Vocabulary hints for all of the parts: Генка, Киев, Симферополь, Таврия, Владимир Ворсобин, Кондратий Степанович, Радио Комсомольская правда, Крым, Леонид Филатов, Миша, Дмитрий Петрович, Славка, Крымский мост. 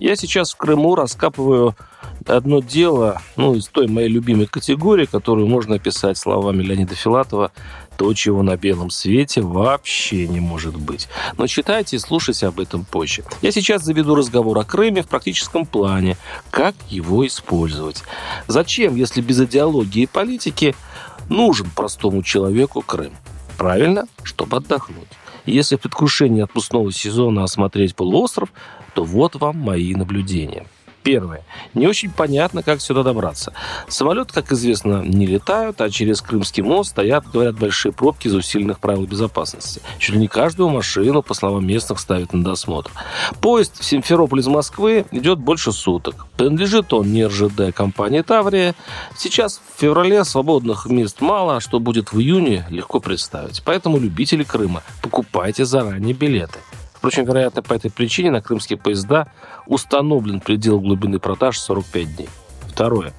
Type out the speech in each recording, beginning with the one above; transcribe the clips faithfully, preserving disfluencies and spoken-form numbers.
Я сейчас в Крыму раскапываю одно дело, ну, из той моей любимой категории, которую можно описать словами Леонида Филатова: то, чего на белом свете вообще не может быть. Но читайте и слушайте об этом позже. Я сейчас заведу разговор о Крыме в практическом плане. Как его использовать? Зачем, если без идеологии и политики, нужен простому человеку Крым? Правильно, чтобы отдохнуть. Если в предвкушении отпускного сезона осмотреть полуостров, то вот вам мои наблюдения. Первое. Не очень понятно, как сюда добраться. Самолеты, как известно, не летают, а через Крымский мост стоят, говорят, большие пробки из-за усиленных правил безопасности. Чуть ли не каждую машину, по словам местных, ставят на досмотр. Поезд в Симферополь из Москвы идет больше суток. Принадлежит он не эр же дэ, компании «Таврия». Сейчас в феврале свободных мест мало, а что будет в июне, легко представить. Поэтому, любители Крыма, покупайте заранее билеты. Впрочем, вероятно, по этой причине на крымские поезда установлен предел глубины продаж сорок пять дней. Второе.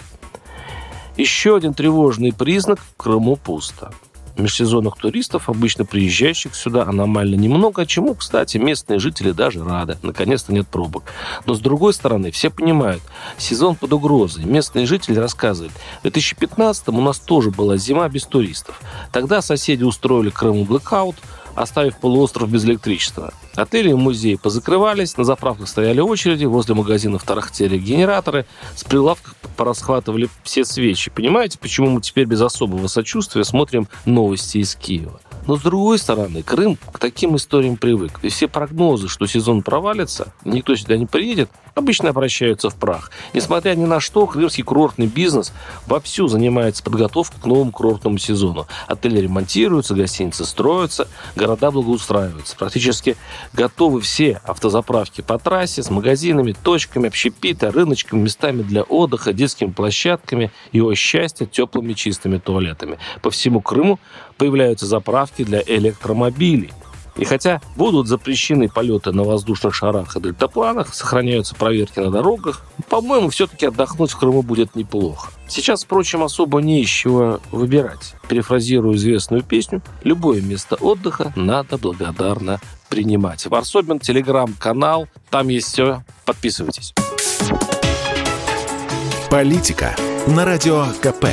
Еще один тревожный признак: в Крыму пусто. Межсезонных туристов, обычно приезжающих сюда, аномально немного, чему, кстати, местные жители даже рады. Наконец-то нет пробок. Но, с другой стороны, все понимают, сезон под угрозой. Местные жители рассказывают: в две тысячи пятнадцатом у нас тоже была зима без туристов. Тогда соседи устроили Крыму блэкаут, оставив полуостров без электричества. Отели и музеи позакрывались, на заправках стояли очереди, возле магазинов тарахтели генераторы, с прилавков порасхватывали все свечи. Понимаете, почему мы теперь без особого сочувствия смотрим новости из Киева? Но, с другой стороны, Крым к таким историям привык. И все прогнозы, что сезон провалится, никто сюда не приедет, обычно обращаются в прах. Несмотря ни на что, крымский курортный бизнес вовсю занимается подготовкой к новому курортному сезону. Отели ремонтируются, гостиницы строятся, города благоустраиваются. Практически готовы все автозаправки по трассе с магазинами, точками общепита, рыночками, местами для отдыха, детскими площадками и, о счастье, теплыми чистыми туалетами. По всему Крыму появляются заправки для электромобилей. И хотя будут запрещены полеты на воздушных шарах и дельтапланах, сохраняются проверки на дорогах, по-моему, все-таки отдохнуть в Крыму будет неплохо. Сейчас, впрочем, особо не из чего выбирать. Перефразирую известную песню: любое место отдыха надо благодарно принимать. Ворсобин, телеграм-канал, там есть все. Подписывайтесь. Политика на Радио КП.